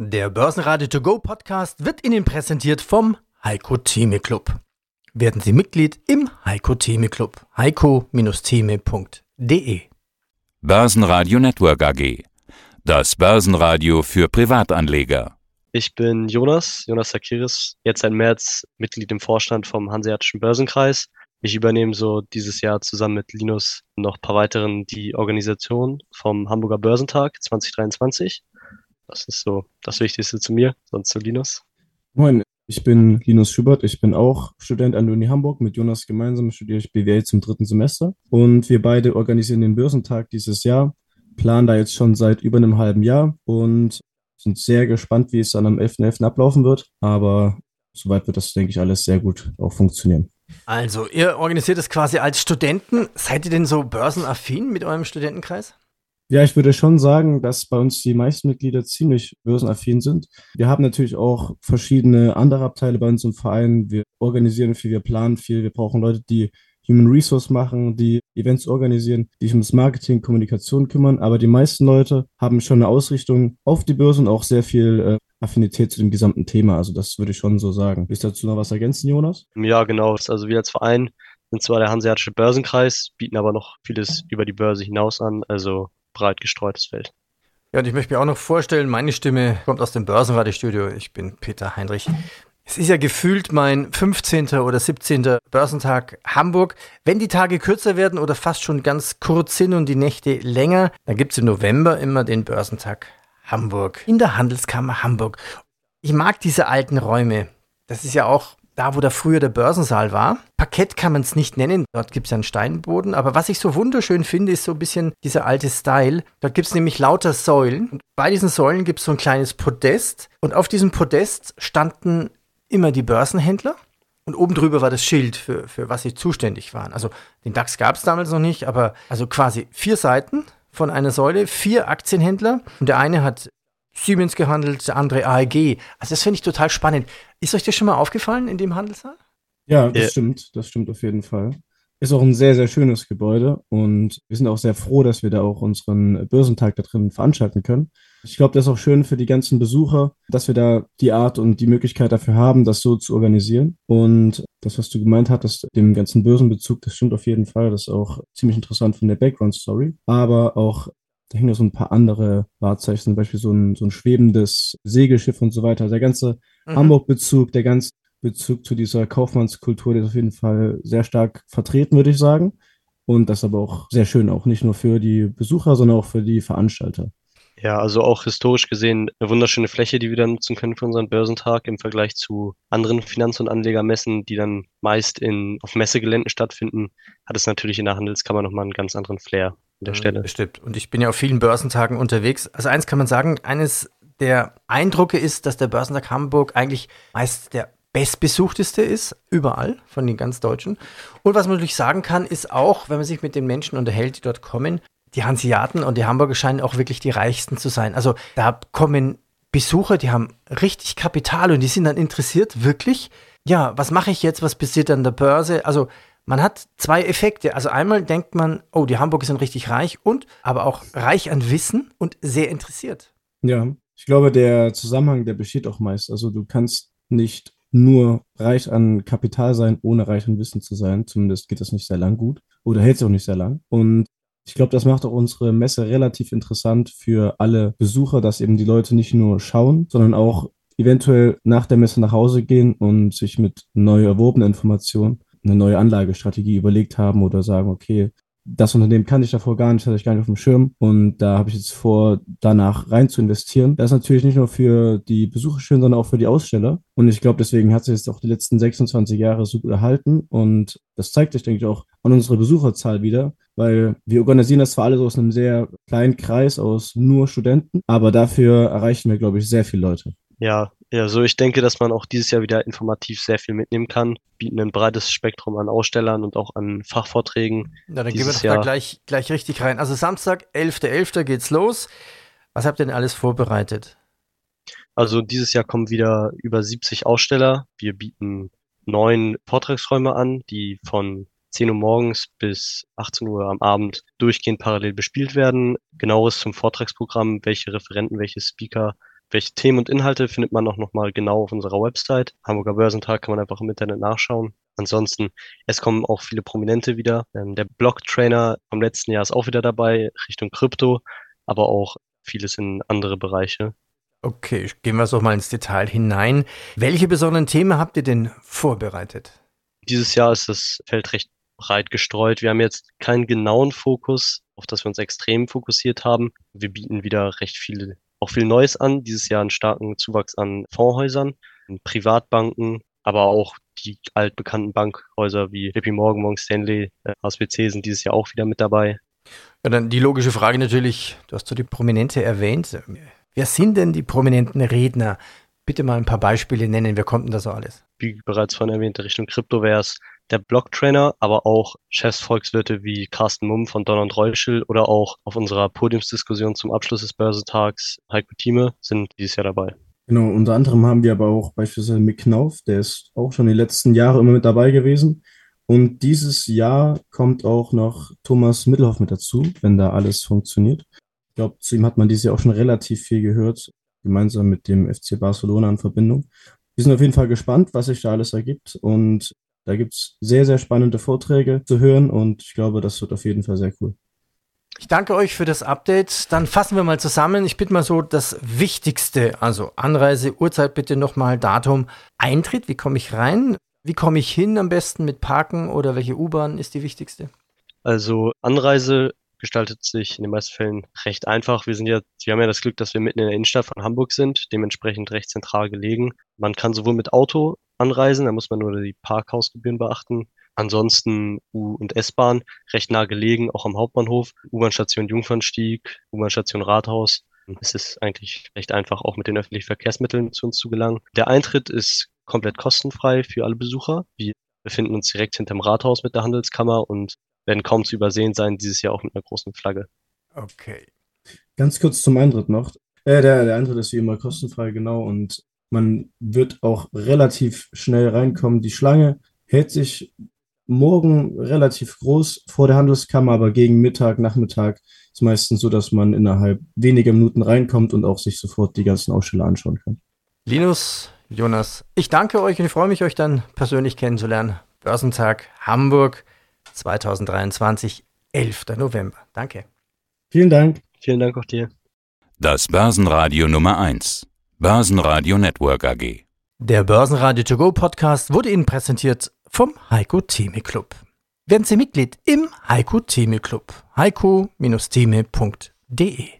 Der Börsenradio To Go Podcast wird Ihnen präsentiert vom Heiko Thieme Club. Werden Sie Mitglied im Heiko Thieme Club. heiko-thieme.de. Börsenradio Network AG. Das Börsenradio für Privatanleger. Ich bin Jonas Tsakiris, jetzt seit März Mitglied im Vorstand vom Hanseatischen Börsenkreis. Ich übernehme so dieses Jahr zusammen mit Linus und noch ein paar weiteren die Organisation vom Hamburger Börsentag 2023. Das ist so das Wichtigste zu mir, sonst zu Linus. Moin, ich bin Linus Schubert, ich bin auch Student an der Uni Hamburg. Mit Jonas gemeinsam studiere ich BWL zum 3. Semester. Und wir beide organisieren den Börsentag dieses Jahr, planen da jetzt schon seit über einem halben Jahr und sind sehr gespannt, wie es dann am 11.11. ablaufen wird. Aber soweit wird das, denke ich, alles sehr gut auch funktionieren. Also, ihr organisiert es quasi als Studenten. Seid ihr denn so börsenaffin mit eurem Studentenkreis? Ja, ich würde schon sagen, dass bei uns die meisten Mitglieder ziemlich börsenaffin sind. Wir haben natürlich auch verschiedene andere Abteile bei uns im Verein. Wir organisieren viel, wir planen viel. Wir brauchen Leute, die Human Resource machen, die Events organisieren, die sich ums Marketing, Kommunikation kümmern. Aber die meisten Leute haben schon eine Ausrichtung auf die Börse und auch sehr viel Affinität zu dem gesamten Thema. Also das würde ich schon so sagen. Willst du dazu noch was ergänzen, Jonas? Ja, genau. Also wir als Verein sind zwar der Hanseatische Börsenkreis, bieten aber noch vieles über die Börse hinaus an. Also breit gestreutes Feld. Ja, und ich möchte mir auch noch vorstellen, meine Stimme kommt aus dem Börsenradiostudio. Ich bin Peter Heinrich. Es ist ja gefühlt mein 15. oder 17. Börsentag Hamburg. Wenn die Tage kürzer werden oder fast schon ganz kurz sind und die Nächte länger, dann gibt es im November immer den Börsentag Hamburg in der Handelskammer Hamburg. Ich mag diese alten Räume. Das ist ja auch da, wo da früher der Börsensaal war. Parkett kann man es nicht nennen, dort gibt es ja einen Steinboden, aber was ich so wunderschön finde, ist so ein bisschen dieser alte Style. Dort gibt es nämlich lauter Säulen und bei diesen Säulen gibt es so ein kleines Podest und auf diesem Podest standen immer die Börsenhändler und oben drüber war das Schild, für was sie zuständig waren. Also den DAX gab es damals noch nicht, aber also quasi 4 Seiten von einer Säule, 4 Aktienhändler und der eine hat Siemens gehandelt, der andere AEG. Also das finde ich total spannend. Ist euch das schon mal aufgefallen in dem Handelssaal? Ja, das stimmt auf jeden Fall. Ist auch ein sehr, sehr schönes Gebäude und wir sind auch sehr froh, dass wir da auch unseren Börsentag da drin veranstalten können. Ich glaube, das ist auch schön für die ganzen Besucher, dass wir da die Art und die Möglichkeit dafür haben, das so zu organisieren. Und das, was du gemeint hattest, dem ganzen Börsenbezug, das stimmt auf jeden Fall. Das ist auch ziemlich interessant von der Background-Story, aber auch da hängen noch so ein paar andere Wahrzeichen, zum Beispiel so ein schwebendes Segelschiff und so weiter. Der ganze Hamburg-Bezug, der ganze Bezug zu dieser Kaufmannskultur, der ist auf jeden Fall sehr stark vertreten, würde ich sagen. Und das aber auch sehr schön, auch nicht nur für die Besucher, sondern auch für die Veranstalter. Ja, also auch historisch gesehen eine wunderschöne Fläche, die wir dann nutzen können für unseren Börsentag im Vergleich zu anderen Finanz- und Anlegermessen, die dann meist auf Messegeländen stattfinden, hat es natürlich in der Handelskammer nochmal einen ganz anderen Flair. Der Stelle. Bestimmt. Und ich bin ja auf vielen Börsentagen unterwegs. Also eins kann man sagen, eines der Eindrücke ist, dass der Börsentag Hamburg eigentlich meist der bestbesuchteste ist, überall, von den ganz Deutschen. Und was man natürlich sagen kann, ist auch, wenn man sich mit den Menschen unterhält, die dort kommen, die Hanseaten und die Hamburger scheinen auch wirklich die Reichsten zu sein. Also da kommen Besucher, die haben richtig Kapital und die sind dann interessiert, wirklich, ja, was mache ich jetzt, was passiert an der Börse? Also man hat 2 Effekte. Also einmal denkt man, oh, die Hamburger sind richtig reich und aber auch reich an Wissen und sehr interessiert. Ja, ich glaube, der Zusammenhang, der besteht auch meist. Also du kannst nicht nur reich an Kapital sein, ohne reich an Wissen zu sein. Zumindest geht das nicht sehr lang gut oder hält es auch nicht sehr lang. Und ich glaube, das macht auch unsere Messe relativ interessant für alle Besucher, dass eben die Leute nicht nur schauen, sondern auch eventuell nach der Messe nach Hause gehen und sich mit neu erworbenen Informationen eine neue Anlagestrategie überlegt haben oder sagen, okay, das Unternehmen kannte ich davor gar nicht, hatte ich gar nicht auf dem Schirm und da habe ich jetzt vor, danach rein zu investieren. Das ist natürlich nicht nur für die Besucher schön, sondern auch für die Aussteller und ich glaube, deswegen hat sich jetzt auch die letzten 26 Jahre so gut erhalten und das zeigt sich, denke ich, auch an unserer Besucherzahl wieder, weil wir organisieren das zwar alles aus einem sehr kleinen Kreis, aus nur Studenten, aber dafür erreichen wir, glaube ich, sehr viele Leute. Ja, so ich denke, dass man auch dieses Jahr wieder informativ sehr viel mitnehmen kann, bieten ein breites Spektrum an Ausstellern und auch an Fachvorträgen. Na, dann gehen wir doch da gleich richtig rein. Also Samstag, 11.11. geht's los. Was habt ihr denn alles vorbereitet? Also dieses Jahr kommen wieder über 70 Aussteller. Wir bieten 9 Vortragsräume an, die von 10 Uhr morgens bis 18 Uhr am Abend durchgehend parallel bespielt werden. Genaueres zum Vortragsprogramm, welche Referenten, welche Speaker Welche Themen und Inhalte findet man auch nochmal genau auf unserer Website. Hamburger Börsentag kann man einfach im Internet nachschauen. Ansonsten, es kommen auch viele Prominente wieder. Der Blocktrainer vom letzten Jahr ist auch wieder dabei, Richtung Krypto, aber auch vieles in andere Bereiche. Okay, gehen wir doch mal ins Detail hinein. Welche besonderen Themen habt ihr denn vorbereitet? Dieses Jahr ist das Feld recht breit gestreut. Wir haben jetzt keinen genauen Fokus, auf das wir uns extrem fokussiert haben. Wir bieten wieder recht viel Neues an. Dieses Jahr einen starken Zuwachs an Fondshäusern, Privatbanken, aber auch die altbekannten Bankhäuser wie J.P. Morgan, Morgan Stanley, HSBC sind dieses Jahr auch wieder mit dabei. Ja, dann die logische Frage natürlich, du hast so die Prominente erwähnt. Wer sind denn die prominenten Redner? Bitte mal ein paar Beispiele nennen, wer kommt denn da so alles? Wie bereits vorhin erwähnt, Richtung Krypto wäre es der Blocktrainer, aber auch Chefsvolkswirte wie Carsten Mumm von Don & Reuschel oder auch auf unserer Podiumsdiskussion zum Abschluss des Börsentags Heiko Thieme sind dieses Jahr dabei. Genau, unter anderem haben wir aber auch beispielsweise Mick Knauf, der ist auch schon die letzten Jahre immer mit dabei gewesen. Und dieses Jahr kommt auch noch Thomas Mittelhoff mit dazu, wenn da alles funktioniert. Ich glaube, zu ihm hat man dieses Jahr auch schon relativ viel gehört, gemeinsam mit dem FC Barcelona in Verbindung. Wir sind auf jeden Fall gespannt, was sich da alles ergibt. Und da gibt es sehr, sehr spannende Vorträge zu hören. Und ich glaube, das wird auf jeden Fall sehr cool. Ich danke euch für das Update. Dann fassen wir mal zusammen. Ich bitte mal so das Wichtigste, also Anreise, Uhrzeit bitte nochmal, Datum, Eintritt. Wie komme ich rein? Wie komme ich hin am besten mit Parken oder welche U-Bahn ist die wichtigste? Also Anreise gestaltet sich in den meisten Fällen recht einfach. Wir haben ja das Glück, dass wir mitten in der Innenstadt von Hamburg sind, dementsprechend recht zentral gelegen. Man kann sowohl mit Auto anreisen, da muss man nur die Parkhausgebühren beachten. Ansonsten U- und S-Bahn, recht nah gelegen, auch am Hauptbahnhof. U-Bahn-Station Jungfernstieg, U-Bahn-Station Rathaus. Es ist eigentlich recht einfach, auch mit den öffentlichen Verkehrsmitteln zu uns zu gelangen. Der Eintritt ist komplett kostenfrei für alle Besucher. Wir befinden uns direkt hinterm Rathaus mit der Handelskammer und werden kaum zu übersehen sein, dieses Jahr auch mit einer großen Flagge. Okay. Ganz kurz zum Eintritt noch. Der Eintritt ist wie immer kostenfrei, genau. Und man wird auch relativ schnell reinkommen. Die Schlange hält sich morgen relativ groß vor der Handelskammer, aber gegen Mittag, Nachmittag ist meistens so, dass man innerhalb weniger Minuten reinkommt und auch sich sofort die ganzen Aussteller anschauen kann. Linus, Jonas, ich danke euch und ich freue mich, euch dann persönlich kennenzulernen. Börsentag Hamburg 2023, 11. November. Danke. Vielen Dank. Vielen Dank auch dir. Das Börsenradio Nummer 1. Börsenradio Network AG. Der Börsenradio To Go Podcast wurde Ihnen präsentiert vom Heiko Thieme Club. Werden Sie Mitglied im Heiko Thieme Club. heiko-thieme.de